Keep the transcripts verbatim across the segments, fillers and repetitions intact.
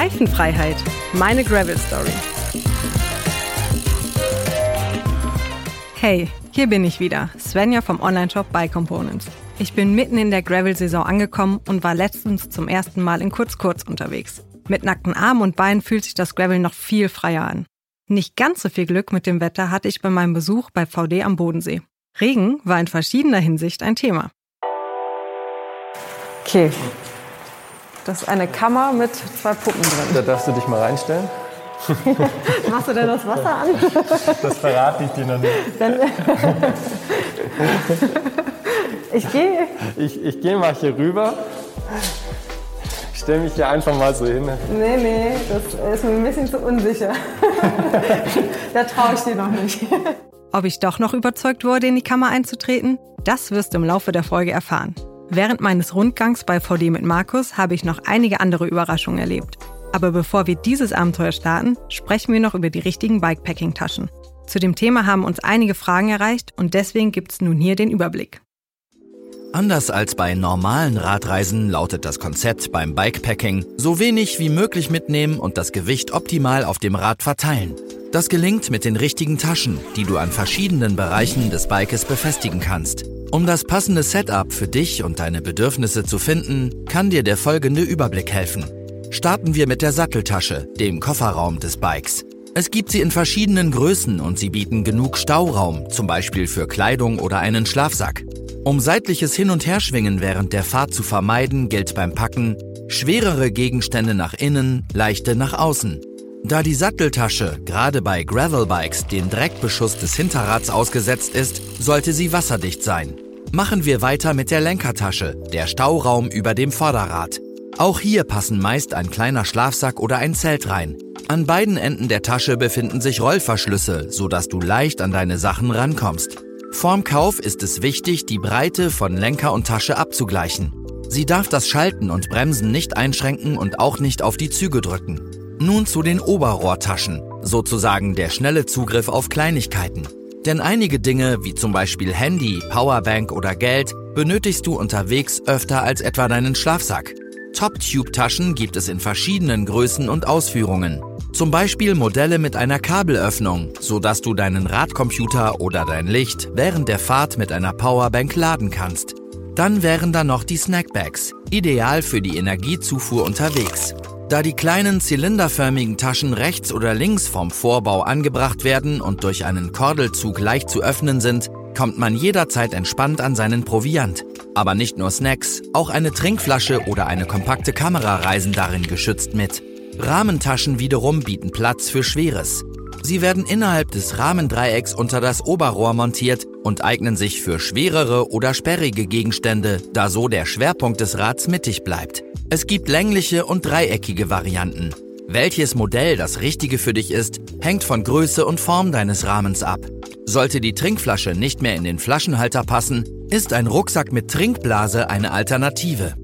Reifenfreiheit – meine Gravel-Story. Hey, hier bin ich wieder, Svenja vom Onlineshop Bike Components. Ich bin mitten in der Gravel-Saison angekommen und war letztens zum ersten Mal in Kurz-Kurz unterwegs. Mit nackten Armen und Beinen fühlt sich das Gravel noch viel freier an. Nicht ganz so viel Glück mit dem Wetter hatte ich bei meinem Besuch bei V D am Bodensee. Regen war in verschiedener Hinsicht ein Thema. Okay, das ist eine Kammer mit zwei Puppen drin. Da darfst du dich mal reinstellen. Machst du denn das Wasser an? Das verrate ich dir noch nicht. Ich gehe. Ich, ich gehe mal hier rüber. Stell mich hier einfach mal so hin. Nee, nee, das ist mir ein bisschen zu unsicher. Da traue ich dir noch nicht. Ob ich doch noch überzeugt wurde, in die Kammer einzutreten, das wirst du im Laufe der Folge erfahren. Während meines Rundgangs bei V D mit Markus habe ich noch einige andere Überraschungen erlebt. Aber bevor wir dieses Abenteuer starten, sprechen wir noch über die richtigen Bikepacking-Taschen. Zu dem Thema haben uns einige Fragen erreicht und deswegen gibt's nun hier den Überblick. Anders als bei normalen Radreisen lautet das Konzept beim Bikepacking: so wenig wie möglich mitnehmen und das Gewicht optimal auf dem Rad verteilen. Das gelingt mit den richtigen Taschen, die du an verschiedenen Bereichen des Bikes befestigen kannst. Um das passende Setup für dich und deine Bedürfnisse zu finden, kann dir der folgende Überblick helfen. Starten wir mit der Satteltasche, dem Kofferraum des Bikes. Es gibt sie in verschiedenen Größen und sie bieten genug Stauraum, zum Beispiel für Kleidung oder einen Schlafsack. Um seitliches Hin- und Herschwingen während der Fahrt zu vermeiden, gilt beim Packen: schwerere Gegenstände nach innen, leichte nach außen. Da die Satteltasche gerade bei Gravelbikes dem Dreckbeschuss des Hinterrads ausgesetzt ist, sollte sie wasserdicht sein. Machen wir weiter mit der Lenkertasche, der Stauraum über dem Vorderrad. Auch hier passen meist ein kleiner Schlafsack oder ein Zelt rein. An beiden Enden der Tasche befinden sich Rollverschlüsse, sodass du leicht an deine Sachen rankommst. Vorm Kauf ist es wichtig, die Breite von Lenker und Tasche abzugleichen. Sie darf das Schalten und Bremsen nicht einschränken und auch nicht auf die Züge drücken. Nun zu den Oberrohrtaschen, sozusagen der schnelle Zugriff auf Kleinigkeiten. Denn einige Dinge, wie zum Beispiel Handy, Powerbank oder Geld, benötigst du unterwegs öfter als etwa deinen Schlafsack. Top-Tube-Taschen gibt es in verschiedenen Größen und Ausführungen. Zum Beispiel Modelle mit einer Kabelöffnung, sodass du deinen Radcomputer oder dein Licht während der Fahrt mit einer Powerbank laden kannst. Dann wären da noch die Snackbags, ideal für die Energiezufuhr unterwegs. Da die kleinen zylinderförmigen Taschen rechts oder links vom Vorbau angebracht werden und durch einen Kordelzug leicht zu öffnen sind, kommt man jederzeit entspannt an seinen Proviant. Aber nicht nur Snacks, auch eine Trinkflasche oder eine kompakte Kamera reisen darin geschützt mit. Rahmentaschen wiederum bieten Platz für Schweres. Sie werden innerhalb des Rahmendreiecks unter das Oberrohr montiert und eignen sich für schwerere oder sperrige Gegenstände, da so der Schwerpunkt des Rads mittig bleibt. Es gibt längliche und dreieckige Varianten. Welches Modell das richtige für dich ist, hängt von Größe und Form deines Rahmens ab. Sollte die Trinkflasche nicht mehr in den Flaschenhalter passen, ist ein Rucksack mit Trinkblase eine Alternative.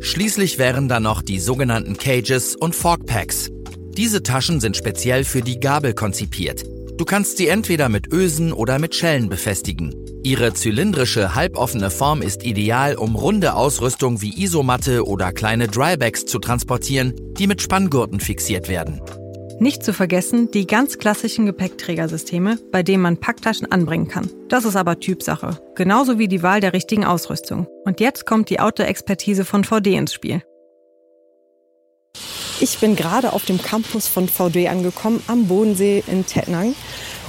Schließlich wären da noch die sogenannten Cages und Forkpacks. Diese Taschen sind speziell für die Gabel konzipiert. Du kannst sie entweder mit Ösen oder mit Schellen befestigen. Ihre zylindrische, halboffene Form ist ideal, um runde Ausrüstung wie Isomatte oder kleine Drybags zu transportieren, die mit Spanngurten fixiert werden. Nicht zu vergessen die ganz klassischen Gepäckträgersysteme, bei denen man Packtaschen anbringen kann. Das ist aber Typsache, genauso wie die Wahl der richtigen Ausrüstung. Und jetzt kommt die Outdoor-Expertise von V D ins Spiel. Ich bin gerade auf dem Campus von V D angekommen, am Bodensee in Tettnang.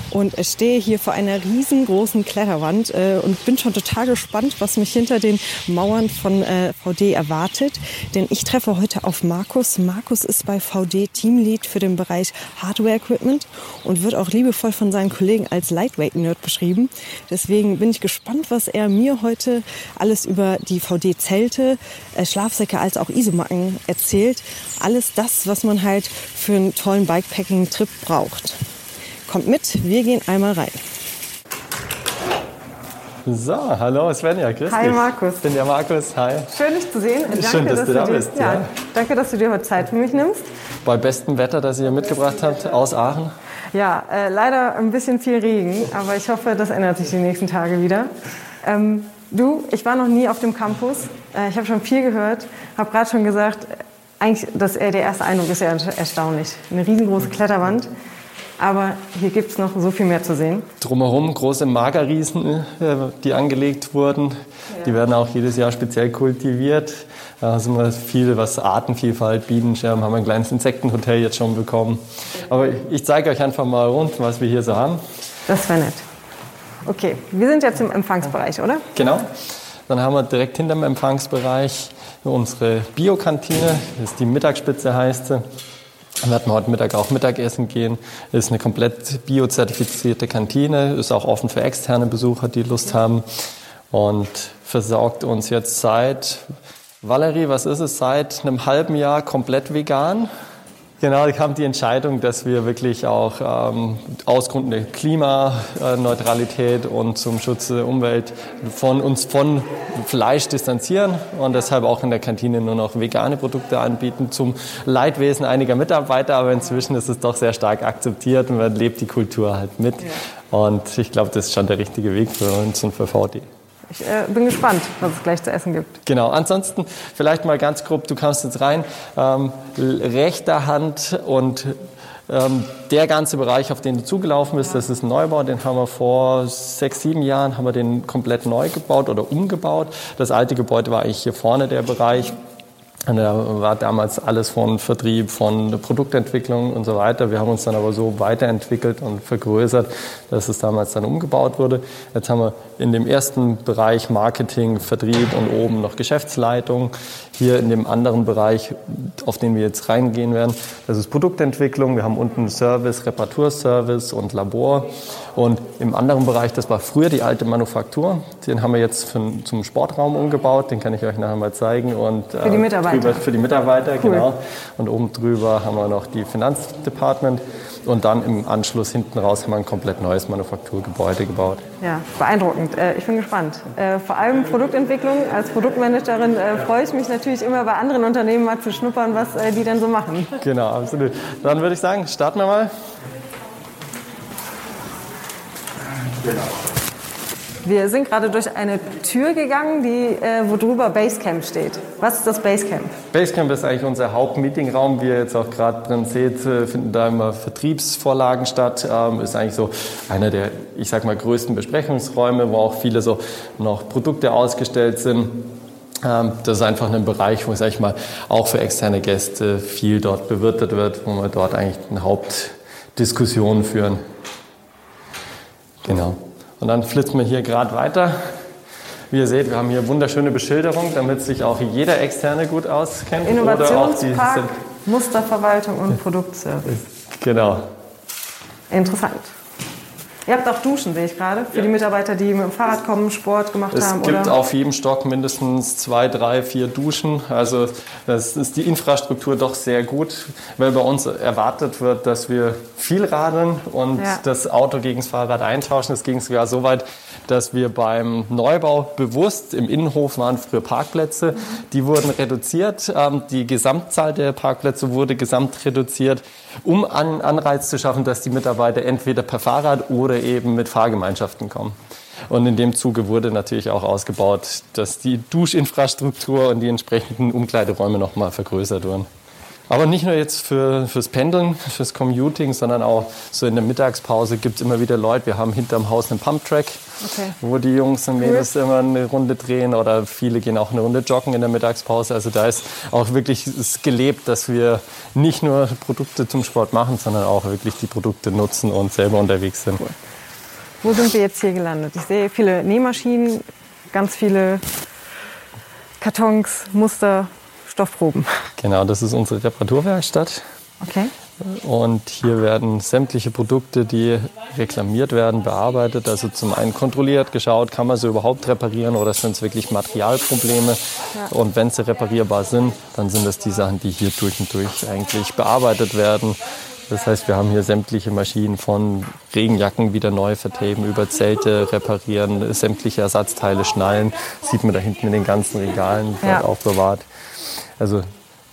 Und stehe hier vor einer riesengroßen Kletterwand äh, und bin schon total gespannt, was mich hinter den Mauern von äh, V D erwartet. Denn ich treffe heute auf Markus. Markus ist bei V D Teamlead für den Bereich Hardware Equipment und wird auch liebevoll von seinen Kollegen als Lightweight Nerd beschrieben. Deswegen bin ich gespannt, was er mir heute alles über die V D Zelte, äh, Schlafsäcke als auch Isomatten erzählt. Alles das, was man halt für einen tollen Bikepacking-Trip braucht. Kommt mit, wir gehen einmal rein. So, hallo Svenja, grüß dich. Hi Markus. Ich bin der Markus, hi. Schön, dich zu sehen. Danke, Schön, dass, dass du da bist. Dir, ja. Ja. Danke, dass du dir heute Zeit für mich nimmst. Bei bestem Wetter, das ihr mitgebracht habt, aus Aachen. Ja, äh, leider ein bisschen viel Regen, aber ich hoffe, das ändert sich die nächsten Tage wieder. Ähm, du, ich war noch nie auf dem Campus. Äh, ich habe schon viel gehört, habe gerade schon gesagt, eigentlich das, der erste Eindruck ist ja erstaunlich. Eine riesengroße Kletterwand, aber hier gibt es noch so viel mehr zu sehen. Drumherum große Magerriesen, die angelegt wurden. Ja. Die werden auch jedes Jahr speziell kultiviert. Da sind wir viel, was Artenvielfalt bieten. Wir haben ein kleines Insektenhotel jetzt schon bekommen. Aber ich zeige euch einfach mal rund, was wir hier so haben. Das wäre nett. Okay, wir sind jetzt im Empfangsbereich, oder? Genau. Dann haben wir direkt hinter dem Empfangsbereich unsere Biokantine, das ist die Mittagsspitze, heißt sie. Da werden wir heute Mittag auch Mittagessen gehen. Das ist eine komplett biozertifizierte Kantine, ist auch offen für externe Besucher, die Lust haben. Und versorgt uns jetzt seit, Valerie, was ist es, seit einem halben Jahr komplett vegan. Genau, da kam die Entscheidung, dass wir wirklich auch ähm, aus Gründen der Klimaneutralität und zum Schutz der Umwelt von uns von Fleisch distanzieren und deshalb auch in der Kantine nur noch vegane Produkte anbieten, zum Leidwesen einiger Mitarbeiter. Aber inzwischen ist es doch sehr stark akzeptiert und man lebt die Kultur halt mit. Ja. Und ich glaube, das ist schon der richtige Weg für uns und für V D. Ich äh, bin gespannt, was es gleich zu essen gibt. Genau, ansonsten vielleicht mal ganz grob, du kommst jetzt rein, ähm, rechter Hand und ähm, der ganze Bereich, auf den du zugelaufen bist, das ist ein Neubau, den haben wir vor sechs, sieben Jahren haben wir den komplett neu gebaut oder umgebaut. Das alte Gebäude war eigentlich hier vorne der Bereich. Und da war damals alles von Vertrieb, von Produktentwicklung und so weiter. Wir haben uns dann aber so weiterentwickelt und vergrößert, dass es damals dann umgebaut wurde. Jetzt haben wir in dem ersten Bereich Marketing, Vertrieb und oben noch Geschäftsleitung. Hier in dem anderen Bereich, auf den wir jetzt reingehen werden, das ist Produktentwicklung. Wir haben unten Service, Reparaturservice und Labor. Und im anderen Bereich, das war früher die alte Manufaktur. Den haben wir jetzt für, zum Sportraum umgebaut. Den kann ich euch nachher mal zeigen. Und, für die Mitarbeiter. Für die Mitarbeiter, cool. Genau. Und oben drüber haben wir noch die Finanzdepartement. Und dann im Anschluss hinten raus haben wir ein komplett neues Manufakturgebäude gebaut. Ja, beeindruckend. Ich bin gespannt. Vor allem Produktentwicklung. Als Produktmanagerin freue ich mich natürlich immer, bei anderen Unternehmen mal zu schnuppern, was die denn so machen. Genau, absolut. Dann würde ich sagen, starten wir mal. Genau. Wir sind gerade durch eine Tür gegangen, die, äh, wo drüber Basecamp steht. Was ist das Basecamp? Basecamp ist eigentlich unser Hauptmeetingraum. Wie ihr jetzt auch gerade drin seht, finden da immer Vertriebsvorlagen statt. Ähm, ist eigentlich so einer der, ich sag mal, größten Besprechungsräume, wo auch viele so noch Produkte ausgestellt sind. Ähm, das ist einfach ein Bereich, wo, sag ich mal, auch für externe Gäste viel dort bewirtet wird, wo wir dort eigentlich eine Hauptdiskussion führen. Genau. Und dann flitzen wir hier gerade weiter. Wie ihr seht, wir haben hier wunderschöne Beschilderung, damit sich auch jeder Externe gut auskennt. Innovationspark, Musterverwaltung und Produktservice. Genau. Interessant. Ihr habt auch Duschen, sehe ich gerade, für ja. die Mitarbeiter, die mit dem Fahrrad kommen, Sport gemacht es haben. Es gibt oder? Auf jedem Stock mindestens zwei, drei, vier Duschen. Also das ist die Infrastruktur doch sehr gut, weil bei uns erwartet wird, dass wir viel radeln und ja. das Auto gegen das Fahrrad eintauschen. Es ging sogar so weit, dass wir beim Neubau bewusst im Innenhof waren früher Parkplätze. Mhm. Die wurden reduziert. Die Gesamtzahl der Parkplätze wurde gesamt reduziert, um einen Anreiz zu schaffen, dass die Mitarbeiter entweder per Fahrrad oder eben mit Fahrgemeinschaften kommen. Und in dem Zuge wurde natürlich auch ausgebaut, dass die Duschinfrastruktur und die entsprechenden Umkleideräume nochmal vergrößert wurden. Aber nicht nur jetzt für, fürs Pendeln, fürs Commuting, sondern auch so in der Mittagspause gibt es immer wieder Leute. Wir haben hinterm Haus einen Pumptrack, okay. wo die Jungs und Mädels immer eine Runde drehen oder viele gehen auch eine Runde joggen in der Mittagspause. Also da ist auch wirklich ist gelebt, dass wir nicht nur Produkte zum Sport machen, sondern auch wirklich die Produkte nutzen und selber unterwegs sind. Cool. Wo sind wir jetzt hier gelandet? Ich sehe viele Nähmaschinen, ganz viele Kartons, Muster. Stoffproben. Genau, das ist unsere Reparaturwerkstatt. Okay. Und hier werden sämtliche Produkte, die reklamiert werden, bearbeitet. Also zum einen kontrolliert, geschaut, kann man sie überhaupt reparieren oder sind es wirklich Materialprobleme. Ja. Und wenn sie reparierbar sind, dann sind das die Sachen, die hier durch und durch eigentlich bearbeitet werden. Das heißt, wir haben hier sämtliche Maschinen von Regenjacken wieder neu vertapen, über Zelte reparieren, sämtliche Ersatzteile schnallen. Sieht man da hinten in den ganzen Regalen, wird ja. aufbewahrt. Also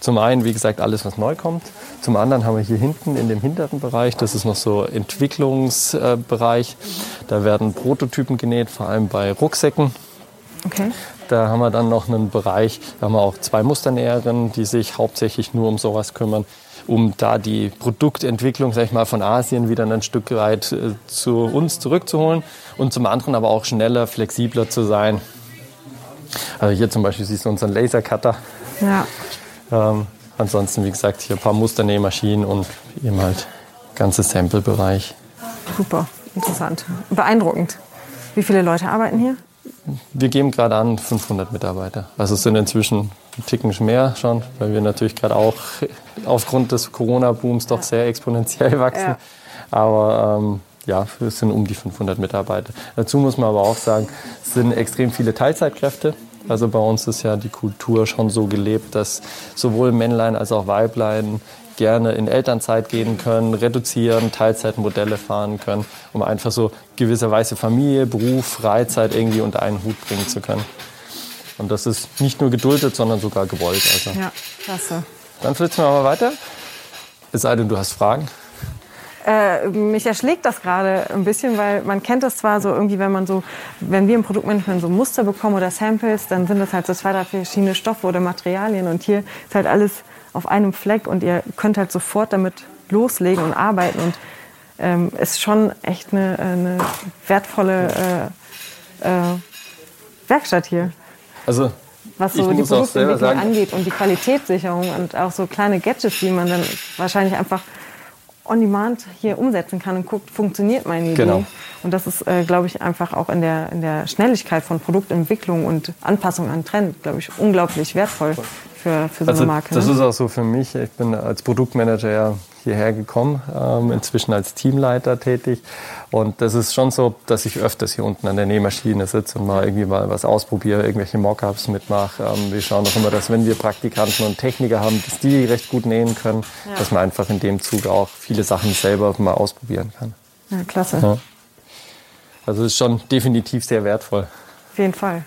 zum einen, wie gesagt, alles, was neu kommt. Zum anderen haben wir hier hinten in dem hinteren Bereich, das ist noch so Entwicklungsbereich, da werden Prototypen genäht, vor allem bei Rucksäcken. Okay. Da haben wir dann noch einen Bereich, da haben wir auch zwei Musternäherinnen, die sich hauptsächlich nur um sowas kümmern, um da die Produktentwicklung, sag ich mal, von Asien wieder ein Stück weit äh, zu uns zurückzuholen und zum anderen aber auch schneller, flexibler zu sein. Also hier zum Beispiel siehst du unseren Lasercutter. Ja. Ähm, ansonsten, wie gesagt, hier ein paar Musternähmaschinen und eben halt ganze Sample-Bereich. Super, interessant, beeindruckend. Wie viele Leute arbeiten hier? Wir geben gerade an fünfhundert Mitarbeiter. Also es sind inzwischen einen Ticken mehr schon, weil wir natürlich gerade auch aufgrund des Corona-Booms doch sehr exponentiell wachsen. Ja. Aber ähm, ja, es sind um die fünfhundert Mitarbeiter. Dazu muss man aber auch sagen, es sind extrem viele Teilzeitkräfte. Also bei uns ist ja die Kultur schon so gelebt, dass sowohl Männlein als auch Weiblein gerne in Elternzeit gehen können, reduzieren, Teilzeitmodelle fahren können, um einfach so gewisserweise Familie, Beruf, Freizeit irgendwie unter einen Hut bringen zu können. Und das ist nicht nur geduldet, sondern sogar gewollt. Also. Ja, klasse. Dann flitzen wir mal weiter. Es sei denn, du hast Fragen. Äh, mich erschlägt das gerade ein bisschen, weil man kennt das zwar so irgendwie, wenn man so, wenn wir im Produktmanagement so Muster bekommen oder Samples, dann sind das halt so zwei, drei verschiedene Stoffe oder Materialien und hier ist halt alles auf einem Fleck und ihr könnt halt sofort damit loslegen und arbeiten und ähm, ist schon echt eine, eine wertvolle äh, äh, Werkstatt hier. Also was so die Produktentwicklung angeht und die Qualitätssicherung und auch so kleine Gadgets, die man dann wahrscheinlich einfach on demand hier umsetzen kann und guckt, funktioniert meine Idee. Genau. Und das ist, äh, glaube ich, einfach auch in der, in der Schnelligkeit von Produktentwicklung und Anpassung an Trend, glaube ich, unglaublich wertvoll. Für, für so also, eine Marke, ne? Das ist auch so für mich. Ich bin als Produktmanager ja hierher gekommen, ähm, inzwischen als Teamleiter tätig. Und das ist schon so, dass ich öfters hier unten an der Nähmaschine sitze und mal irgendwie mal was ausprobiere, irgendwelche Mockups mitmache. Ähm, wir schauen auch immer, dass wenn wir Praktikanten und Techniker haben, dass die recht gut nähen können, ja. Dass man einfach in dem Zug auch viele Sachen selber mal ausprobieren kann. Ja, klasse. Ja. Also ist schon definitiv sehr wertvoll. Auf jeden Fall.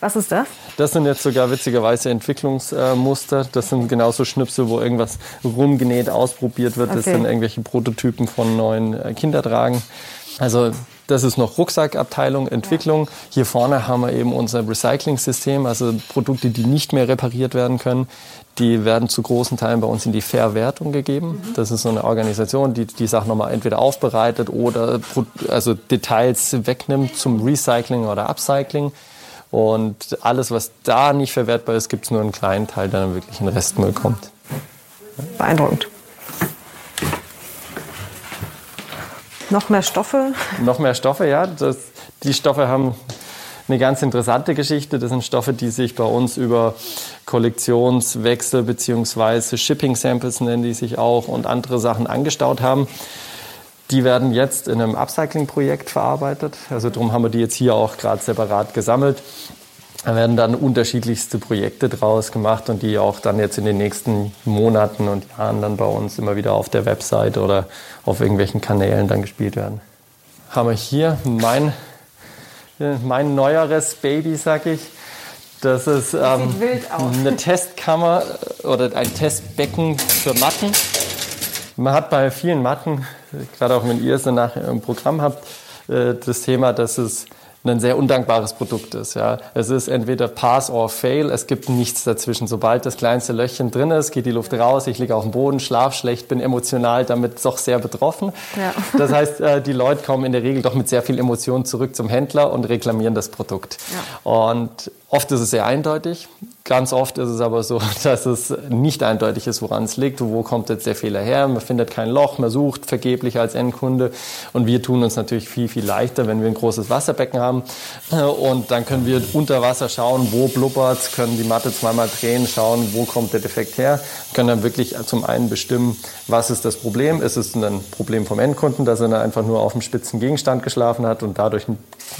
Was ist das? Das sind jetzt sogar witzigerweise Entwicklungsmuster. Das sind genauso Schnipsel, wo irgendwas rumgenäht, ausprobiert wird. Okay. Das sind irgendwelche Prototypen von neuen Kindertragen. Also das ist noch Rucksackabteilung, Entwicklung. Ja. Hier vorne haben wir eben unser Recycling-System, also Produkte, die nicht mehr repariert werden können. Die werden zu großen Teilen bei uns in die Verwertung gegeben. Mhm. Das ist so eine Organisation, die die Sachen nochmal entweder aufbereitet oder also Details wegnimmt zum Recycling oder Upcycling. Und alles, was da nicht verwertbar ist, gibt es nur einen kleinen Teil, der dann wirklich in den Restmüll kommt. Beeindruckend. Noch mehr Stoffe? Noch mehr Stoffe, ja. Das, die Stoffe haben eine ganz interessante Geschichte. Das sind Stoffe, die sich bei uns über Kollektionswechsel bzw. Shipping-Samples, nennen die sich auch, und andere Sachen angestaut haben. Die werden jetzt in einem Upcycling-Projekt verarbeitet. Also darum haben wir die jetzt hier auch gerade separat gesammelt. Da werden dann unterschiedlichste Projekte draus gemacht und die auch dann jetzt in den nächsten Monaten und Jahren dann bei uns immer wieder auf der Website oder auf irgendwelchen Kanälen dann gespielt werden. Haben wir hier mein, mein neueres Baby, sag ich. Das ist ähm, eine Testkammer oder ein Testbecken für Matten. Man hat bei vielen Matten, gerade auch wenn ihr es danach im Programm habt, das Thema, dass es ein sehr undankbares Produkt ist. Ja. Es ist entweder Pass or Fail, es gibt nichts dazwischen. Sobald das kleinste Löchchen drin ist, geht die Luft raus, ich liege auf dem Boden, schlaf schlecht, bin emotional damit doch sehr betroffen. Ja. Das heißt, die Leute kommen in der Regel doch mit sehr viel Emotion zurück zum Händler und reklamieren das Produkt. Ja. Und oft ist es sehr eindeutig. Ganz oft ist es aber so, dass es nicht eindeutig ist, woran es liegt. Wo kommt jetzt der Fehler her? Man findet kein Loch, man sucht vergeblich als Endkunde. Und wir tun uns natürlich viel, viel leichter, wenn wir ein großes Wasserbecken haben. Und dann können wir unter Wasser schauen, wo blubbert, können die Matte zweimal drehen, schauen, wo kommt der Defekt her. Wir können dann wirklich zum einen bestimmen, was ist das Problem. Ist es ein Problem vom Endkunden, dass er einfach nur auf dem spitzen Gegenstand geschlafen hat und dadurch einen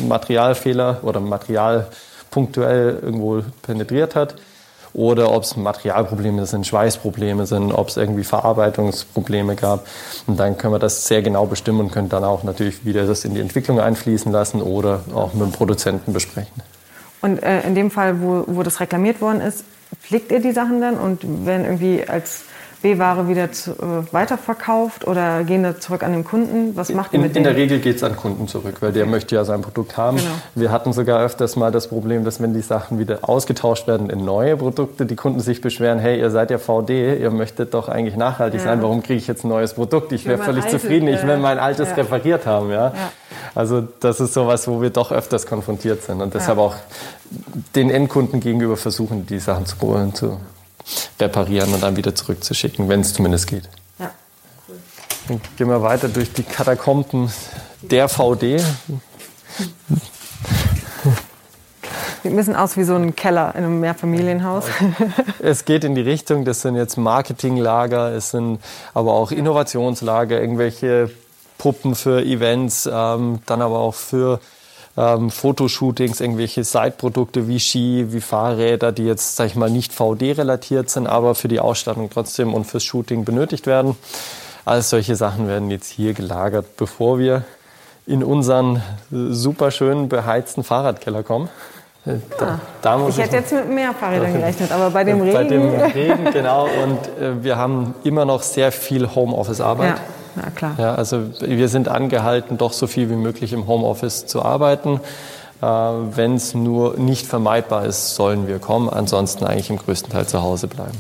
Materialfehler oder Material punktuell irgendwo penetriert hat, oder ob es Materialprobleme sind, Schweißprobleme sind, ob es irgendwie Verarbeitungsprobleme gab. Und dann können wir das sehr genau bestimmen und können dann auch natürlich wieder das in die Entwicklung einfließen lassen oder auch mit dem Produzenten besprechen. Und äh, in dem Fall, wo, wo das reklamiert worden ist, pflegt ihr die Sachen dann? Und wenn irgendwie als B-Ware wieder zu, äh, weiterverkauft oder gehen da zurück an den Kunden? Was macht ihr mit in, in der Regel geht es an Kunden zurück, weil der möchte ja sein Produkt haben. Genau. Wir hatten sogar öfters mal das Problem, dass wenn die Sachen wieder ausgetauscht werden in neue Produkte, die Kunden sich beschweren, hey, ihr seid ja V D, ihr möchtet doch eigentlich nachhaltig ja. sein, warum kriege ich jetzt ein neues Produkt? Ich wäre völlig altes, zufrieden, ich will mein altes ja. repariert haben. Ja? Ja. Also das ist sowas, wo wir doch öfters konfrontiert sind und deshalb ja. auch den Endkunden gegenüber versuchen, die Sachen zu holen, zu reparieren und dann wieder zurückzuschicken, wenn es zumindest geht. Ja, cool. Dann gehen wir weiter durch die Katakomben der V D. Sieht ein bisschen aus wie so ein Keller in einem Mehrfamilienhaus. Es geht in die Richtung, das sind jetzt Marketinglager, es sind aber auch Innovationslager, irgendwelche Puppen für Events, ähm, dann aber auch für Ähm, Fotoshootings, irgendwelche Side-Produkte wie Ski, wie Fahrräder, die jetzt, sag ich mal, nicht V D-relatiert sind, aber für die Ausstattung trotzdem und fürs Shooting benötigt werden. All solche Sachen werden jetzt hier gelagert, bevor wir in unseren äh, superschönen, beheizten Fahrradkeller kommen. Äh, da, da muss ich hätte ich jetzt mit mehr Fahrrädern gerechnet, aber bei dem Regen... Bei dem Regen, genau. Und äh, wir haben immer noch sehr viel Homeoffice-Arbeit. Ja. Ja, klar. Ja, also wir sind angehalten, doch so viel wie möglich im Homeoffice zu arbeiten. Äh, wenn es nur nicht vermeidbar ist, sollen wir kommen. Ansonsten eigentlich im größten Teil zu Hause bleiben.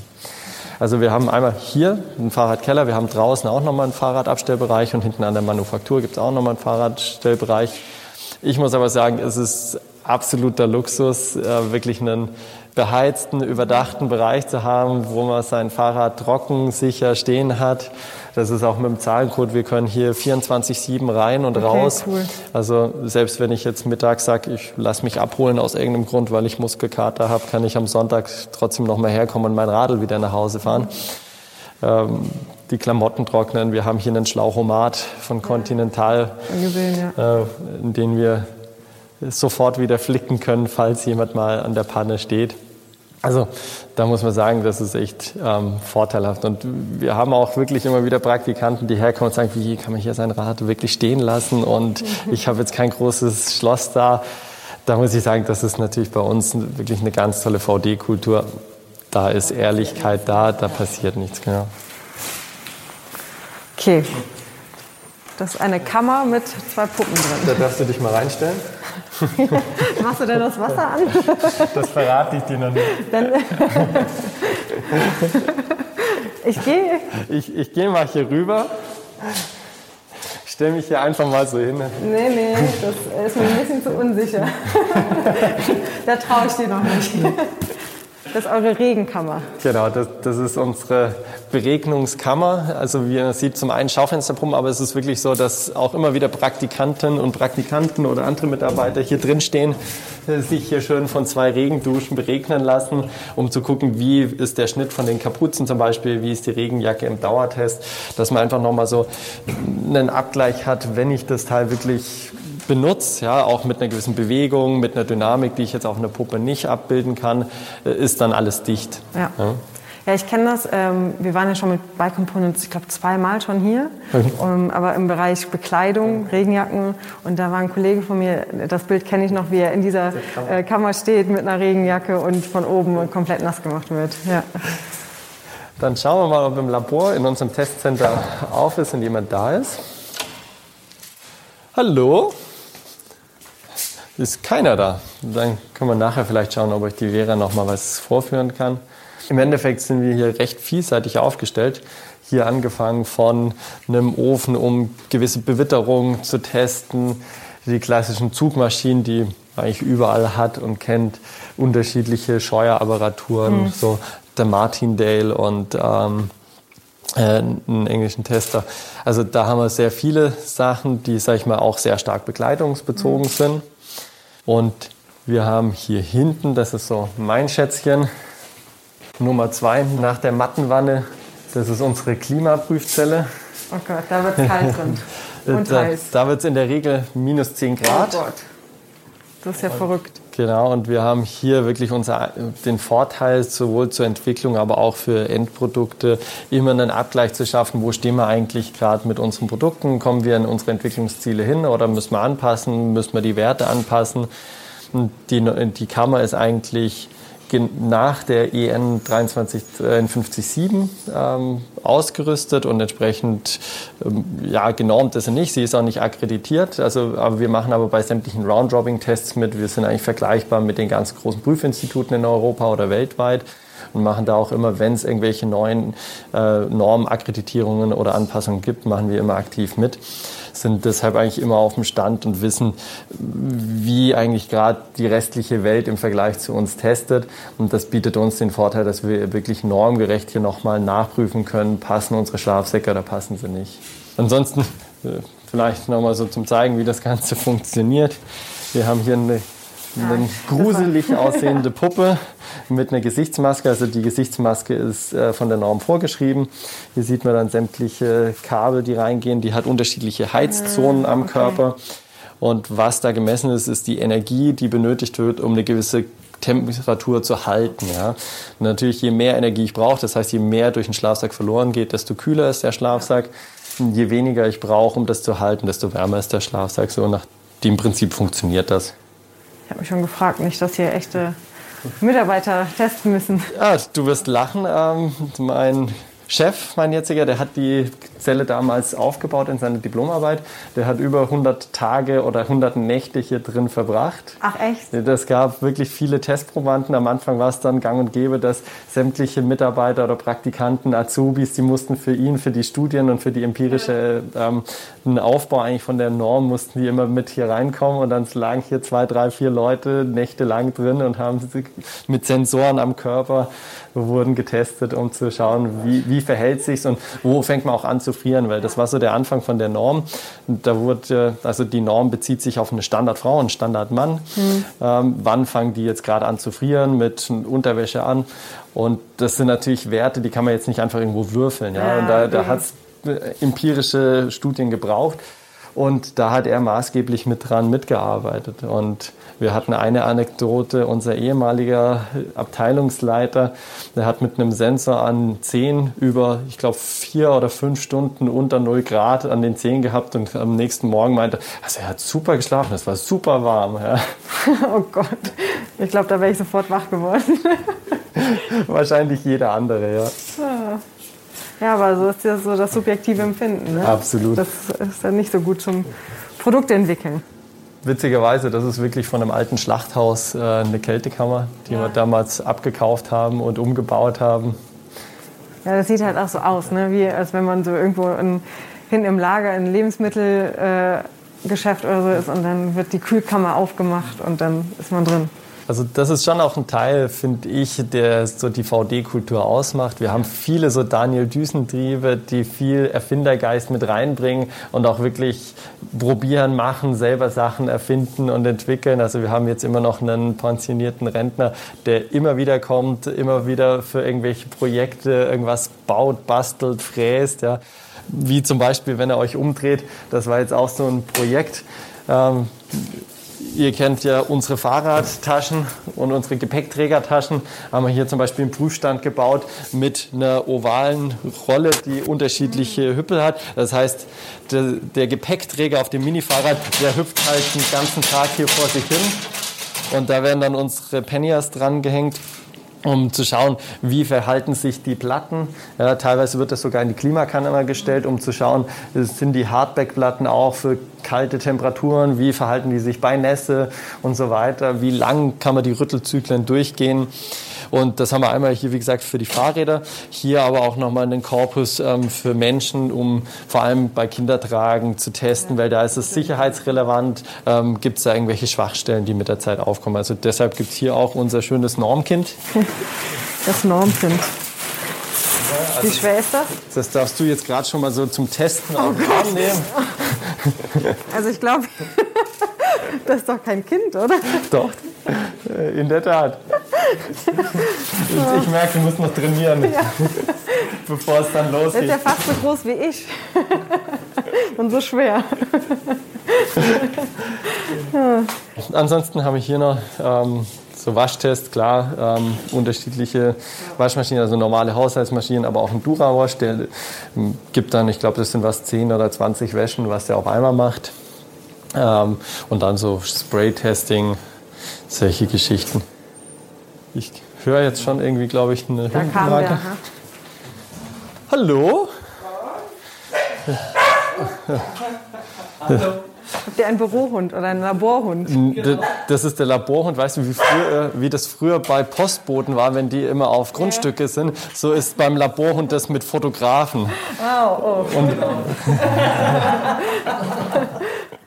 Also wir haben einmal hier einen Fahrradkeller. Wir haben draußen auch nochmal einen Fahrradabstellbereich. Und hinten an der Manufaktur gibt es auch nochmal einen Fahrradstellbereich. Ich muss aber sagen, es ist absoluter Luxus, äh, wirklich einen beheizten, überdachten Bereich zu haben, wo man sein Fahrrad trocken, sicher stehen hat. Das ist auch mit dem Zahlencode. Wir können hier vierundzwanzig sieben rein und okay, raus. Cool. Also selbst wenn ich jetzt mittags sage, ich lasse mich abholen aus irgendeinem Grund, weil ich Muskelkater habe, kann ich am Sonntag trotzdem noch mal herkommen und mein Radl wieder nach Hause fahren. Ähm, die Klamotten trocknen. Wir haben hier einen Schlauchomat von Continental, gesehen, ja. äh, in den wir sofort wieder flicken können, falls jemand mal an der Panne steht. Also da muss man sagen, das ist echt ähm, vorteilhaft. Und wir haben auch wirklich immer wieder Praktikanten, die herkommen und sagen, wie kann man hier sein Rad wirklich stehen lassen und ich habe jetzt kein großes Schloss da. Da muss ich sagen, das ist natürlich bei uns wirklich eine ganz tolle V D-Kultur. Da ist Ehrlichkeit da, da passiert nichts, genau. Okay, das ist eine Kammer mit zwei Puppen drin. Da darfst du dich mal reinstellen. Machst du denn das Wasser an? Das verrate ich dir noch nicht. Dann ich gehe. Ich, ich gehe mal hier rüber. Stell mich hier einfach mal so hin. Nee, nee, das ist mir ein bisschen zu unsicher. Da traue ich dir noch nicht. Das ist eure Regenkammer. Genau, das, das ist unsere Beregnungskammer. Also wie man sieht, zum einen Schaufensterpumpen, aber es ist wirklich so, dass auch immer wieder Praktikanten und Praktikanten oder andere Mitarbeiter hier drin stehen, sich hier schön von zwei Regenduschen beregnen lassen, um zu gucken, wie ist der Schnitt von den Kapuzen zum Beispiel, wie ist die Regenjacke im Dauertest, dass man einfach nochmal so einen Abgleich hat, wenn ich das Teil wirklich benutzt, ja, auch mit einer gewissen Bewegung, mit einer Dynamik, die ich jetzt auf einer Puppe nicht abbilden kann, ist dann alles dicht. Ja, ja. ja ich kenne das. Ähm, wir waren ja schon mit Bike Components, ich glaube, zweimal schon hier, mhm. um, aber im Bereich Bekleidung, Regenjacken. Und da war ein Kollege von mir, das Bild kenne ich noch, wie er in dieser äh, Kammer steht mit einer Regenjacke und von oben komplett nass gemacht wird. Ja. Dann schauen wir mal, ob im Labor in unserem Testcenter auf ist und jemand da ist. Hallo? Ist keiner da. Dann können wir nachher vielleicht schauen, ob euch die Vera noch mal was vorführen kann. Im Endeffekt sind wir hier recht vielseitig aufgestellt. Hier angefangen von einem Ofen, um gewisse Bewitterungen zu testen. Die klassischen Zugmaschinen, die man eigentlich überall hat und kennt. Unterschiedliche Scheuerapparaturen, mhm. so der Martin Dale und ähm, äh, einen englischen Tester. Also da haben wir sehr viele Sachen, die, sag ich mal, auch sehr stark bekleidungsbezogen mhm. sind. Und wir haben hier hinten, das ist so mein Schätzchen, Nummer zwei nach der Mattenwanne. Das ist unsere Klimaprüfzelle. Oh Gott, da wird es kalt drin und da, heiß. Da wird es in der Regel minus zehn Grad. Oh Gott, das ist ja und, verrückt. Genau, und wir haben hier wirklich unser, den Vorteil, sowohl zur Entwicklung, aber auch für Endprodukte, immer einen Abgleich zu schaffen, wo stehen wir eigentlich gerade mit unseren Produkten, kommen wir an unsere Entwicklungsziele hin oder müssen wir anpassen, müssen wir die Werte anpassen. Und die, die Kammer ist eigentlich nach der E N zwei drei fünf null sieben ähm, ausgerüstet und entsprechend ähm, ja, genormt ist sie nicht. Sie ist auch nicht akkreditiert. Also, aber wir machen aber bei sämtlichen Round-Robin-Tests mit. Wir sind eigentlich vergleichbar mit den ganz großen Prüfinstituten in Europa oder weltweit und machen da auch immer, wenn es irgendwelche neuen äh, Normen, Akkreditierungen oder Anpassungen gibt, machen wir immer aktiv mit. Sind deshalb eigentlich immer auf dem Stand und wissen, wie eigentlich gerade die restliche Welt im Vergleich zu uns testet. Und das bietet uns den Vorteil, dass wir wirklich normgerecht hier nochmal nachprüfen können, passen unsere Schlafsäcke oder passen sie nicht. Ansonsten vielleicht nochmal so zum Zeigen, wie das Ganze funktioniert. Wir haben hier eine, eine gruselig aussehende Puppe mit einer Gesichtsmaske. Also die Gesichtsmaske ist äh, von der Norm vorgeschrieben. Hier sieht man dann sämtliche Kabel, die reingehen. Die hat unterschiedliche Heizzonen am okay. Körper. Und was da gemessen ist, ist die Energie, die benötigt wird, um eine gewisse Temperatur zu halten. Ja. Und natürlich, je mehr Energie ich brauche, das heißt, je mehr durch den Schlafsack verloren geht, desto kühler ist der Schlafsack. Und je weniger ich brauche, um das zu halten, desto wärmer ist der Schlafsack. So nach dem Prinzip funktioniert das. Ich habe mich schon gefragt, nicht, dass hier echte Mitarbeiter testen müssen. Ja, du wirst lachen. Ähm, mein Chef, mein jetziger, der hat die Zelle damals aufgebaut in seiner Diplomarbeit. Der hat über hundert Tage oder hundert Nächte hier drin verbracht. Ach echt? Das gab wirklich viele Testprobanden. Am Anfang war es dann gang und gäbe, dass sämtliche Mitarbeiter oder Praktikanten, Azubis, die mussten für ihn, für die Studien und für die empirische ähm, Aufbau eigentlich von der Norm, mussten die immer mit hier reinkommen. Und dann lagen hier zwei, drei, vier Leute nächtelang drin und haben mit Sensoren am Körper wurden getestet, um zu schauen, wie, wie verhält es sich und wo fängt man auch an zu frieren, weil das war so der Anfang von der Norm. Da wurde, also die Norm bezieht sich auf eine Standardfrau und Standardmann. Mhm. Ähm, wann fangen die jetzt gerade an zu frieren, mit Unterwäsche an? Und das sind natürlich Werte, die kann man jetzt nicht einfach irgendwo würfeln. Ja? Und da, da hat es empirische Studien gebraucht. Und da hat er maßgeblich mit dran mitgearbeitet. Und wir hatten eine Anekdote, unser ehemaliger Abteilungsleiter, der hat mit einem Sensor an Zehen über, ich glaube, vier oder fünf Stunden unter null Grad an den Zehen gehabt und am nächsten Morgen meinte, also er hat super geschlafen, es war super warm. Ja. Oh Gott, ich glaube, da wäre ich sofort wach geworden. Wahrscheinlich jeder andere, ja. Ah. Ja, aber so ist ja so das subjektive Empfinden. Ne? Absolut. Das ist dann nicht so gut zum Produkt entwickeln. Witzigerweise, das ist wirklich von einem alten Schlachthaus äh, eine Kältekammer, die ja. wir damals abgekauft haben und umgebaut haben. Ja, das sieht halt auch so aus, ne? Wie als wenn man so irgendwo in, hin im Lager ein Lebensmittelgeschäft äh, oder so ist und dann wird die Kühlkammer aufgemacht und dann ist man drin. Also das ist schon auch ein Teil, finde ich, der so die V D-Kultur ausmacht. Wir haben viele so Daniel-Düsentriebe, die viel Erfindergeist mit reinbringen und auch wirklich probieren, machen, selber Sachen erfinden und entwickeln. Also wir haben jetzt immer noch einen pensionierten Rentner, der immer wieder kommt, immer wieder für irgendwelche Projekte irgendwas baut, bastelt, fräst. Ja. Wie zum Beispiel, wenn er euch umdreht, das war jetzt auch so ein Projekt. Ähm, Ihr kennt ja unsere Fahrradtaschen und unsere Gepäckträgertaschen. Haben wir hier zum Beispiel einen Prüfstand gebaut mit einer ovalen Rolle, die unterschiedliche Hüppel hat. Das heißt, der, der Gepäckträger auf dem Minifahrrad, der hüpft halt den ganzen Tag hier vor sich hin. Und da werden dann unsere Panniers dran gehängt, um zu schauen, wie verhalten sich die Platten. Ja, teilweise wird das sogar in die Klimakammer gestellt, um zu schauen, sind die Hardback-Platten auch für kalte Temperaturen, wie verhalten die sich bei Nässe und so weiter, wie lang kann man die Rüttelzyklen durchgehen. Und das haben wir einmal hier, wie gesagt, für die Fahrräder, hier aber auch nochmal einen Korpus ähm, für Menschen, um vor allem bei Kindertragen zu testen, weil da ist es sicherheitsrelevant, ähm, gibt es da irgendwelche Schwachstellen, die mit der Zeit aufkommen. Also deshalb gibt es hier auch unser schönes Normkind. Das Normkind. Ja, also wie schwer ist das? Das darfst du jetzt gerade schon mal so zum Testen auf den Arm nehmen. Also ich glaube, das ist doch kein Kind, oder? Doch, in der Tat. Ich merke, du musst noch trainieren, ja. bevor es dann losgeht. Das ist ja fast so groß wie ich und so schwer. Ja. Ansonsten habe ich hier noch ähm, so Waschtest, klar, ähm, unterschiedliche Waschmaschinen, also normale Haushaltsmaschinen, aber auch ein Dura-Wash, der gibt dann, ich glaube, das sind was zehn oder zwanzig Wäschen, was der auf einmal macht. Ähm, und dann so Spray-Testing, solche Geschichten. Ich höre jetzt schon irgendwie, glaube ich, eine Hundenlage. Hallo? Hallo. Habt ihr einen Bürohund oder einen Laborhund? Das ist der Laborhund. Weißt du, wie, früher, wie das früher bei Postboten war, wenn die immer auf Grundstücke sind? So ist beim Laborhund das mit Fotografen. Wow, oh, oh. Und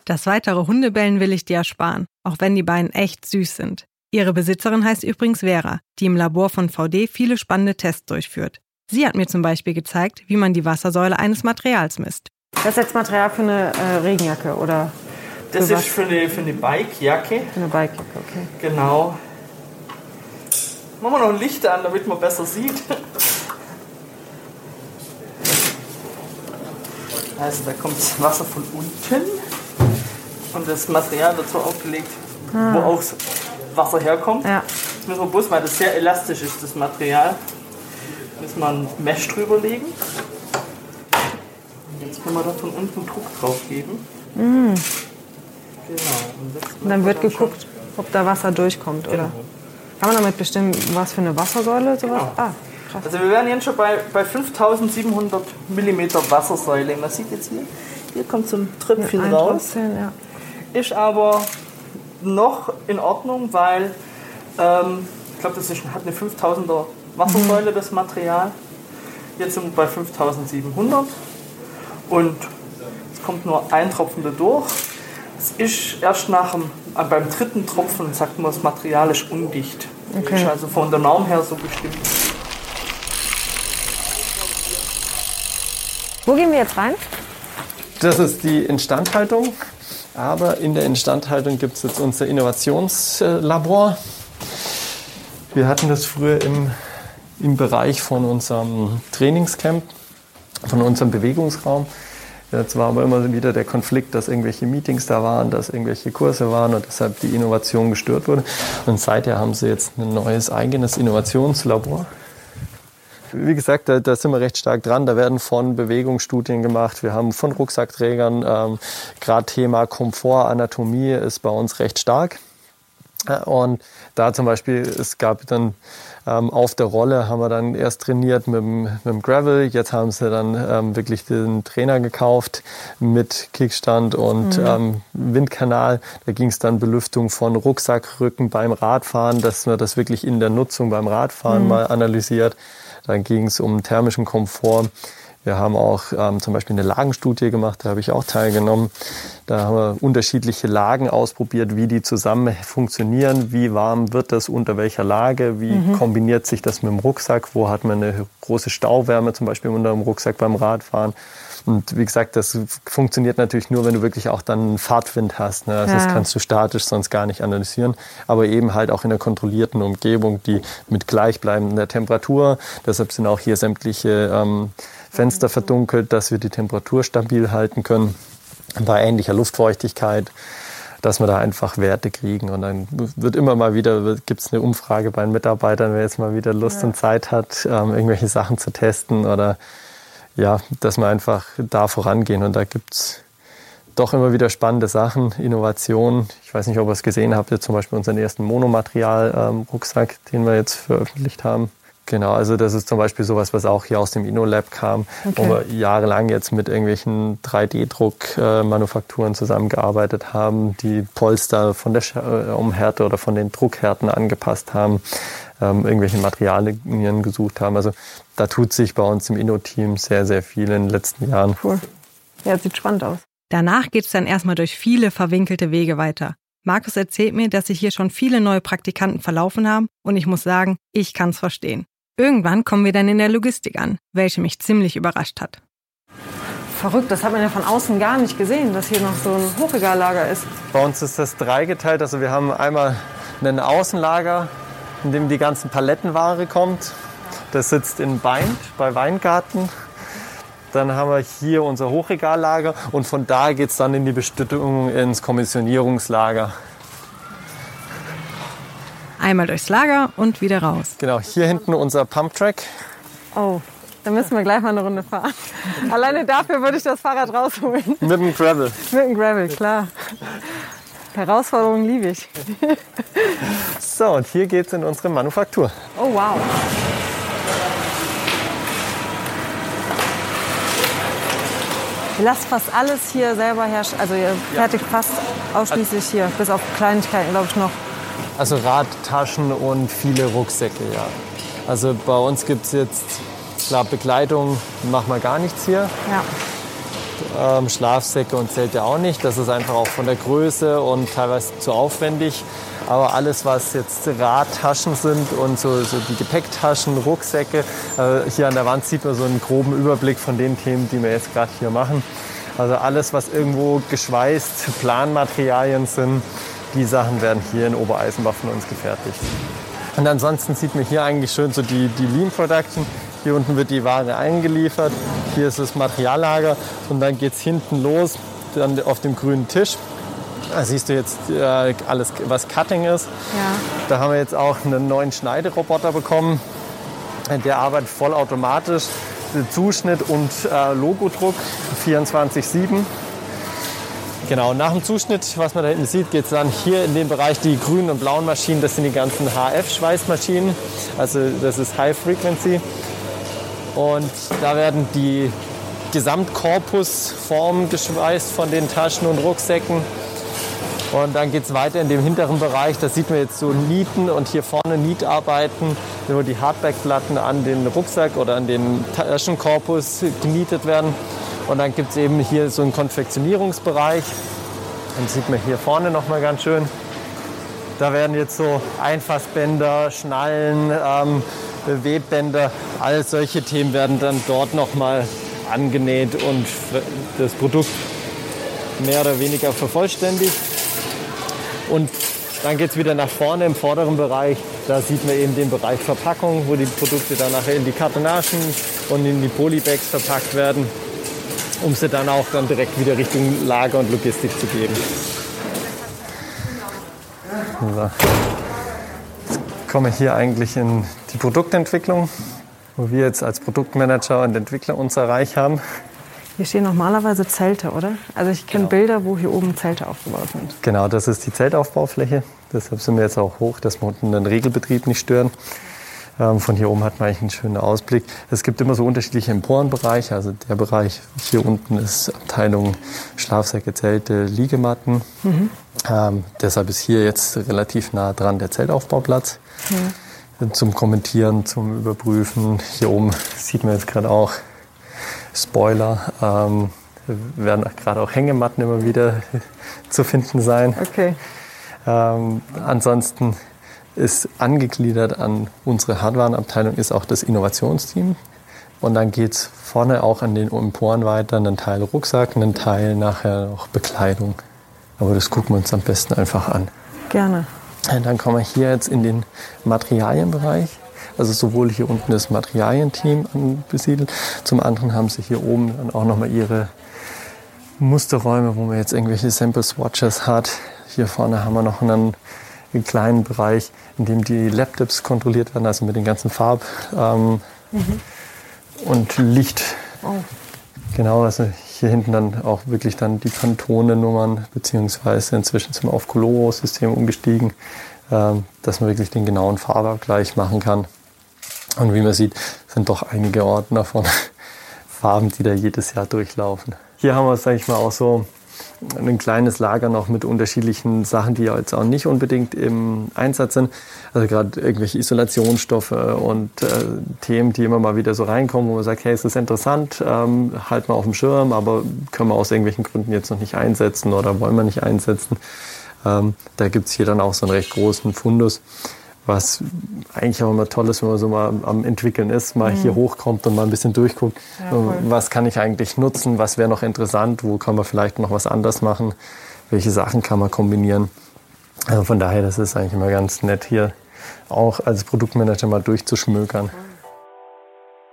das weitere Hundebellen will ich dir ersparen, auch wenn die beiden echt süß sind. Ihre Besitzerin heißt übrigens Vera, die im Labor von V D viele spannende Tests durchführt. Sie hat mir zum Beispiel gezeigt, wie man die Wassersäule eines Materials misst. Das ist jetzt Material für eine äh, Regenjacke, oder? Das ist für eine, für eine Bikejacke. Für eine Bikejacke, okay. Genau. Machen wir noch ein Licht an, damit man besser sieht. Also da kommt das Wasser von unten und das Material wird so aufgelegt, ah. wo auch Wasser herkommt. Ja. Jetzt müssen wir bloß mal, das ist sehr elastisch ist, das Material. Müssen wir ein Mesh drüberlegen. Jetzt können wir da von unten Druck drauf geben. Mm. Genau. Und, das und dann wird dann geguckt, schon, ob da Wasser durchkommt, genau. oder? Kann man damit bestimmen, was für eine Wassersäule sowas? Genau. Ah, krass. Also wir wären jetzt schon bei, bei fünftausendsiebenhundert Millimeter Wassersäule. Man sieht jetzt hier, hier kommt so ein Tröpfchen ja, raus. Tröpfchen, ja. Ist aber noch in Ordnung, weil ähm, ich glaube, das ist, hat eine fünftausender Wassersäule, mhm. das Material. Jetzt sind wir bei fünftausendsiebenhundert. Und es kommt nur ein Tropfen da durch. Es ist erst nach dem, beim dritten Tropfen, sagt man, das Material ist undicht. Okay. Ist also von der Norm her so bestimmt. Wo gehen wir jetzt rein? Das ist die Instandhaltung. Aber in der Instandhaltung gibt es jetzt unser Innovationslabor. Wir hatten das früher im, im Bereich von unserem Trainingscamp, von unserem Bewegungsraum. Jetzt war aber immer wieder der Konflikt, dass irgendwelche Meetings da waren, dass irgendwelche Kurse waren und deshalb die Innovation gestört wurde. Und seither haben sie jetzt ein neues eigenes Innovationslabor. Wie gesagt, da, da sind wir recht stark dran. Da werden von Bewegungsstudien gemacht. Wir haben von Rucksackträgern, ähm, gerade Thema Komfort, Anatomie ist bei uns recht stark. Und da zum Beispiel, es gab dann ähm, auf der Rolle, haben wir dann erst trainiert mit dem, mit dem Gravel. Jetzt haben sie dann ähm, wirklich den Trainer gekauft mit Kickstand und mhm. ähm, Windkanal. Da ging es dann Belüftung von Rucksackrücken beim Radfahren, dass man das wirklich in der Nutzung beim Radfahren mhm. mal analysiert. Dann ging es um thermischen Komfort. Wir haben auch ähm, zum Beispiel eine Lagenstudie gemacht, da habe ich auch teilgenommen. Da haben wir unterschiedliche Lagen ausprobiert, wie die zusammen funktionieren, wie warm wird das unter welcher Lage, wie mhm. kombiniert sich das mit dem Rucksack, wo hat man eine große Stauwärme zum Beispiel unter dem Rucksack beim Radfahren. Und wie gesagt, das funktioniert natürlich nur, wenn du wirklich auch dann einen Fahrtwind hast. Ne? Also ja. Das kannst du statisch sonst gar nicht analysieren, aber eben halt auch in einer kontrollierten Umgebung, die mit gleichbleibender Temperatur. Deshalb sind auch hier sämtliche ähm, Fenster verdunkelt, dass wir die Temperatur stabil halten können, bei ähnlicher Luftfeuchtigkeit, dass wir da einfach Werte kriegen. Und dann wird immer mal wieder, gibt es eine Umfrage bei den Mitarbeitern, wer jetzt mal wieder Lust ja. und Zeit hat, ähm, irgendwelche Sachen zu testen oder ja, dass wir einfach da vorangehen. Und da gibt es doch immer wieder spannende Sachen, Innovationen. Ich weiß nicht, ob ihr es gesehen habt, jetzt zum Beispiel unseren ersten Monomaterial-Rucksack, den wir jetzt veröffentlicht haben. Genau, also das ist zum Beispiel sowas, was auch hier aus dem InnoLab kam, okay. wo wir jahrelang jetzt mit irgendwelchen drei D Druck Manufakturen zusammengearbeitet haben, die Polster von der Schaumhärte oder von den Druckhärten angepasst haben, ähm, irgendwelche Materialien gesucht haben. Also da tut sich bei uns im Inno-Team sehr, sehr viel in den letzten Jahren. Cool. Ja, sieht spannend aus. Danach geht's dann erstmal durch viele verwinkelte Wege weiter. Markus erzählt mir, dass sich hier schon viele neue Praktikanten verlaufen haben und ich muss sagen, ich kann's verstehen. Irgendwann kommen wir dann in der Logistik an, welche mich ziemlich überrascht hat. Verrückt, das hat man ja von außen gar nicht gesehen, dass hier noch so ein Hochregallager ist. Bei uns ist das dreigeteilt, also wir haben einmal ein Außenlager, in dem die ganzen Palettenware kommt. Das sitzt in Wein, bei Weingarten. Dann haben wir hier unser Hochregallager und von da geht es dann in die Bestückung ins Kommissionierungslager. Einmal durchs Lager und wieder raus. Genau, hier hinten unser Pumptrack. Oh, da müssen wir gleich mal eine Runde fahren. Alleine dafür würde ich das Fahrrad rausholen. Mit dem Gravel. Mit dem Gravel, klar. Herausforderungen liebe ich. So, und hier geht's in unsere Manufaktur. Oh, wow. Ihr lasst fast alles hier selber herstellen, also ihr fertigt ja. fast ausschließlich hier, bis auf Kleinigkeiten, glaube ich, noch. Also Radtaschen und viele Rucksäcke, ja. Also bei uns gibt es jetzt, klar, Bekleidung machen wir gar nichts hier. Ja. Ähm, Schlafsäcke und Zelte auch nicht, das ist einfach auch von der Größe und teilweise zu aufwendig. Aber alles, was jetzt Radtaschen sind und so, so die Gepäcktaschen, Rucksäcke, äh, hier an der Wand sieht man so einen groben Überblick von den Themen, die wir jetzt gerade hier machen. Also alles, was irgendwo geschweißt, Planmaterialien sind, die Sachen werden hier in Obereisenbach von uns gefertigt. Und ansonsten sieht man hier eigentlich schön so die, die Lean Production. Hier unten wird die Ware eingeliefert, hier ist das Materiallager und dann geht es hinten los, dann auf dem grünen Tisch. Da siehst du jetzt äh, alles, was Cutting ist. Ja. Da haben wir jetzt auch einen neuen Schneideroboter bekommen. Der arbeitet vollautomatisch. Zuschnitt und äh, Logodruck vierundzwanzig sieben. Genau, nach dem Zuschnitt, was man da hinten sieht, geht es dann hier in den Bereich die grünen und blauen Maschinen. Das sind die ganzen H F-Schweißmaschinen. Also das ist High Frequency. Und da werden die Gesamtkorpusformen geschweißt von den Taschen und Rucksäcken. Und dann geht es weiter in dem hinteren Bereich, da sieht man jetzt so Nieten und hier vorne Nietarbeiten, wo die Hardbackplatten an den Rucksack oder an den Taschenkorpus genietet werden. Und dann gibt es eben hier so einen Konfektionierungsbereich, den sieht man hier vorne nochmal ganz schön. Da werden jetzt so Einfassbänder, Schnallen, ähm, Webbänder, all solche Themen werden dann dort nochmal angenäht und das Produkt mehr oder weniger vervollständigt. Und dann geht es wieder nach vorne im vorderen Bereich. Da sieht man eben den Bereich Verpackung, wo die Produkte dann nachher in die Kartonagen und in die Polybags verpackt werden, um sie dann auch dann direkt wieder Richtung Lager und Logistik zu geben. So. Jetzt komme ich hier eigentlich in die Produktentwicklung, wo wir jetzt als Produktmanager und Entwickler uns erreicht haben. Hier stehen normalerweise Zelte, oder? Also ich kenne genau. Bilder, wo hier oben Zelte aufgebaut sind. Genau, das ist die Zeltaufbaufläche. Deshalb sind wir jetzt auch hoch, dass wir unten den Regelbetrieb nicht stören. Ähm, von hier oben hat man eigentlich einen schönen Ausblick. Es gibt immer so unterschiedliche Emporenbereiche. Also der Bereich hier unten ist Abteilung Schlafsäcke, Zelte, Liegematten. Mhm. Ähm, deshalb ist hier jetzt relativ nah dran der Zeltaufbauplatz. Mhm. Zum Kommentieren, zum Überprüfen. Hier oben sieht man jetzt gerade auch Spoiler, ähm, werden gerade auch Hängematten immer wieder zu finden sein. Okay. Ähm, ansonsten ist angegliedert an unsere Hardwarenabteilung ist auch das Innovationsteam. Und dann geht es vorne auch an den Emporen weiter, einen Teil Rucksack, einen Teil nachher auch Bekleidung. Aber das gucken wir uns am besten einfach an. Gerne. Und dann kommen wir hier jetzt in den Materialienbereich. Also sowohl hier unten das Materialienteam besiedelt, zum anderen haben sie hier oben dann auch nochmal ihre Musterräume, wo man jetzt irgendwelche Sample Swatches hat. Hier vorne haben wir noch einen, einen kleinen Bereich, in dem die Laptops kontrolliert werden, also mit den ganzen Farb ähm, mhm. und Licht. Oh. Genau, also hier hinten dann auch wirklich dann die Pantone-Nummern, beziehungsweise inzwischen zum auf Coloro-System umgestiegen, dass man wirklich den genauen Farbabgleich machen kann. Und wie man sieht, sind doch einige Ordner von Farben, die da jedes Jahr durchlaufen. Hier haben wir, sage ich mal, auch so ein kleines Lager noch mit unterschiedlichen Sachen, die jetzt auch nicht unbedingt im Einsatz sind. Also gerade irgendwelche Isolationsstoffe und äh, Themen, die immer mal wieder so reinkommen, wo man sagt, hey, ist das interessant, ähm, halt mal auf dem Schirm, aber können wir aus irgendwelchen Gründen jetzt noch nicht einsetzen oder wollen wir nicht einsetzen. Ähm, da gibt es hier dann auch so einen recht großen Fundus, was eigentlich auch immer toll ist, wenn man so mal am Entwickeln ist, mal mhm. hier hochkommt und mal ein bisschen durchguckt, ja, was kann ich eigentlich nutzen, was wäre noch interessant, wo kann man vielleicht noch was anders machen, welche Sachen kann man kombinieren. Also von daher, das ist eigentlich immer ganz nett, hier auch als Produktmanager mal durchzuschmökern.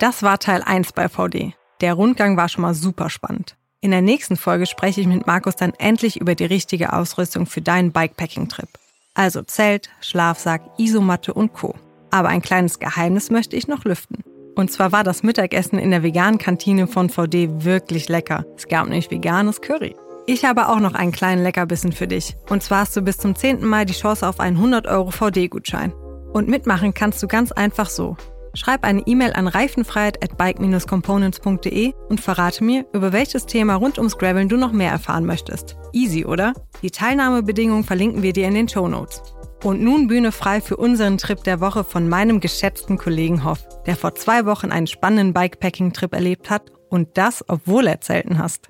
Das war Teil eins bei V D. Der Rundgang war schon mal super spannend. In der nächsten Folge spreche ich mit Markus dann endlich über die richtige Ausrüstung für deinen Bikepacking-Trip. Also Zelt, Schlafsack, Isomatte und Co. Aber ein kleines Geheimnis möchte ich noch lüften. Und zwar war das Mittagessen in der veganen Kantine von V D wirklich lecker. Es gab nämlich veganes Curry. Ich habe auch noch einen kleinen Leckerbissen für dich. Und zwar hast du bis zum zehnten Mai die Chance auf einen hundert Euro V D-Gutschein. Und mitmachen kannst du ganz einfach so. Schreib eine E-Mail an reifenfreiheit at bike dash components punkt de und verrate mir, über welches Thema rund ums Graveln du noch mehr erfahren möchtest. Easy, oder? Die Teilnahmebedingungen verlinken wir dir in den Shownotes. Und nun Bühne frei für unseren Trip der Woche von meinem geschätzten Kollegen Hoff, der vor zwei Wochen einen spannenden Bikepacking-Trip erlebt hat und das, obwohl er Zelten hasst.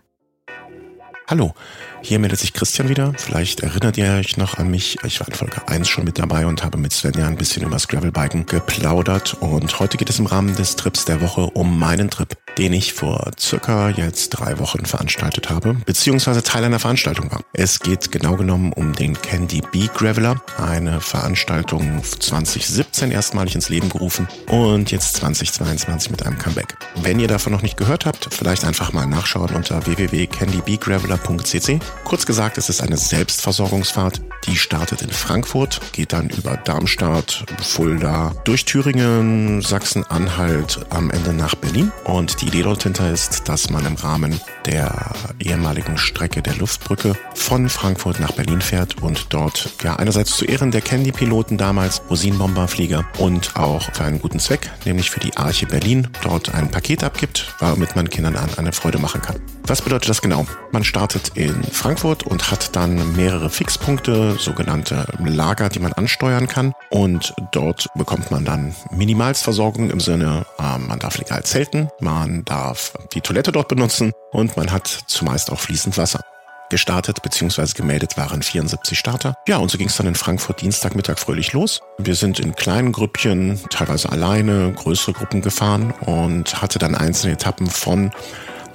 Hallo, hier meldet sich Christian wieder. Vielleicht erinnert ihr euch noch an mich. Ich war in Folge eins schon mit dabei und habe mit Svenja ein bisschen über das Gravelbiken geplaudert. Und heute geht es im Rahmen des Trips der Woche um meinen Trip, den ich vor circa jetzt drei Wochen veranstaltet habe, beziehungsweise Teil einer Veranstaltung war. Es geht genau genommen um den Candy B Graveller, eine Veranstaltung zwanzig siebzehn erstmalig ins Leben gerufen und jetzt zwanzig zweiundzwanzig mit einem Comeback. Wenn ihr davon noch nicht gehört habt, vielleicht einfach mal nachschauen unter w w w punkt candy b graveller punkt com. Kurz gesagt, es ist eine Selbstversorgungsfahrt, die startet in Frankfurt, geht dann über Darmstadt, Fulda, durch Thüringen, Sachsen-Anhalt, am Ende nach Berlin. Und die Idee dort hinter ist, dass man im Rahmen der ehemaligen Strecke der Luftbrücke von Frankfurt nach Berlin fährt und dort ja einerseits zu Ehren der Candy-Piloten damals, Rosinenbomberflieger und auch für einen guten Zweck, nämlich für die Arche Berlin, dort ein Paket abgibt, womit man Kindern eine Freude machen kann. Was bedeutet das genau? Man startet in Frankfurt und hat dann mehrere Fixpunkte, sogenannte Lager, die man ansteuern kann. Und dort bekommt man dann Minimalsversorgung im Sinne, äh, man darf legal zelten, man darf die Toilette dort benutzen und man hat zumeist auch fließend Wasser. Gestartet bzw. gemeldet waren vierundsiebzig Starter. Ja, und so ging es dann in Frankfurt Dienstagmittag fröhlich los. Wir sind in kleinen Grüppchen, teilweise alleine, größere Gruppen gefahren und hatte dann einzelne Etappen von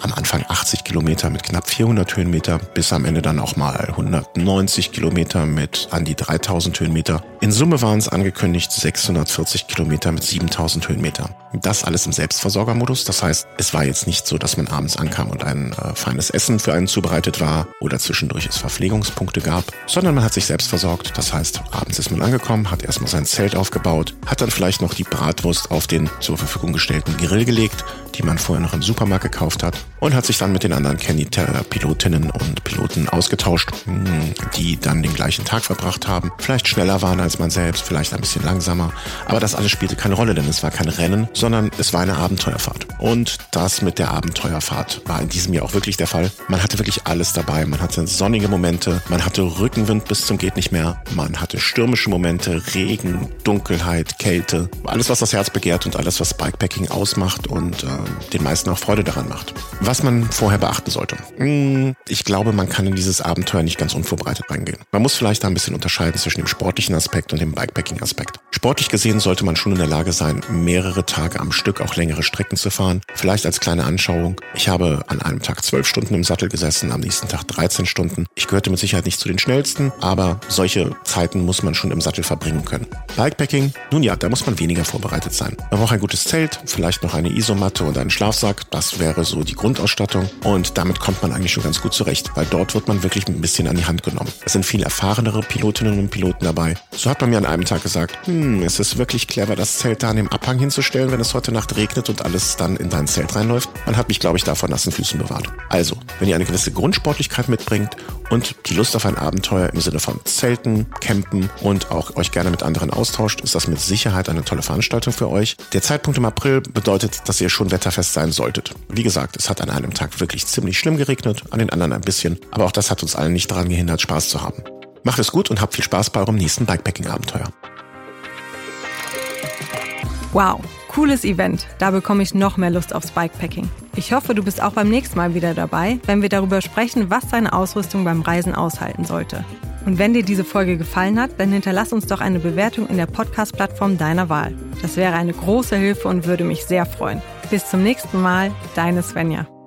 am Anfang achtzig Kilometer mit knapp vierhundert Höhenmeter, bis am Ende dann auch mal hundertneunzig Kilometer mit an die dreitausend Höhenmeter. In Summe waren es angekündigt sechshundertvierzig Kilometer mit siebentausend Höhenmeter. Das alles im Selbstversorgermodus. Das heißt, es war jetzt nicht so, dass man abends ankam und ein äh, feines Essen für einen zubereitet war oder zwischendurch es Verpflegungspunkte gab, sondern man hat sich selbst versorgt. Das heißt, abends ist man angekommen, hat erstmal sein Zelt aufgebaut, hat dann vielleicht noch die Bratwurst auf den zur Verfügung gestellten Grill gelegt, die man vorher noch im Supermarkt gekauft hat, und hat sich dann mit den anderen Candy-Pilotinnen und Piloten ausgetauscht, die dann den gleichen Tag verbracht haben. Vielleicht schneller waren als man selbst, vielleicht ein bisschen langsamer. Aber das alles spielte keine Rolle, denn es war kein Rennen, sondern es war eine Abenteuerfahrt. Und das mit der Abenteuerfahrt war in diesem Jahr auch wirklich der Fall. Man hatte wirklich alles dabei. Man hatte sonnige Momente, man hatte Rückenwind bis zum geht nicht mehr, man hatte stürmische Momente, Regen, Dunkelheit, Kälte. Alles, was das Herz begehrt und alles, was Bikepacking ausmacht und äh, den meisten auch Freude daran macht. Was man vorher beachten sollte. Ich glaube, man kann in dieses Abenteuer nicht ganz unvorbereitet reingehen. Man muss vielleicht da ein bisschen unterscheiden zwischen dem sportlichen Aspekt und dem Bikepacking-Aspekt. Sportlich gesehen sollte man schon in der Lage sein, mehrere Tage am Stück auch längere Strecken zu fahren. Vielleicht als kleine Anschauung. Ich habe an einem Tag zwölf Stunden im Sattel gesessen, am nächsten Tag dreizehn Stunden. Ich gehörte mit Sicherheit nicht zu den schnellsten, aber solche Zeiten muss man schon im Sattel verbringen können. Bikepacking? Nun ja, da muss man weniger vorbereitet sein. Man braucht ein gutes Zelt, vielleicht noch eine Isomatte und einen Schlafsack. Das wäre so die Grund Ausstattung, und damit kommt man eigentlich schon ganz gut zurecht, weil dort wird man wirklich ein bisschen an die Hand genommen. Es sind viel erfahrenere Pilotinnen und Piloten dabei. So hat man mir an einem Tag gesagt, hm, es ist wirklich clever, das Zelt da an dem Abhang hinzustellen, wenn es heute Nacht regnet und alles dann in dein Zelt reinläuft. Man hat mich, glaube ich, da von nassen Füßen bewahrt. Also, wenn ihr eine gewisse Grundsportlichkeit mitbringt und die Lust auf ein Abenteuer im Sinne von Zelten, Campen und auch euch gerne mit anderen austauscht, ist das mit Sicherheit eine tolle Veranstaltung für euch. Der Zeitpunkt im April bedeutet, dass ihr schon wetterfest sein solltet. Wie gesagt, es hat an einem Tag wirklich ziemlich schlimm geregnet, an den anderen ein bisschen, aber auch das hat uns allen nicht daran gehindert, Spaß zu haben. Macht es gut und habt viel Spaß bei eurem nächsten Bikepacking-Abenteuer. Wow, cooles Event. Da bekomme ich noch mehr Lust aufs Bikepacking. Ich hoffe, du bist auch beim nächsten Mal wieder dabei, wenn wir darüber sprechen, was deine Ausrüstung beim Reisen aushalten sollte. Und wenn dir diese Folge gefallen hat, dann hinterlass uns doch eine Bewertung in der Podcast-Plattform deiner Wahl. Das wäre eine große Hilfe und würde mich sehr freuen. Bis zum nächsten Mal, deine Svenja.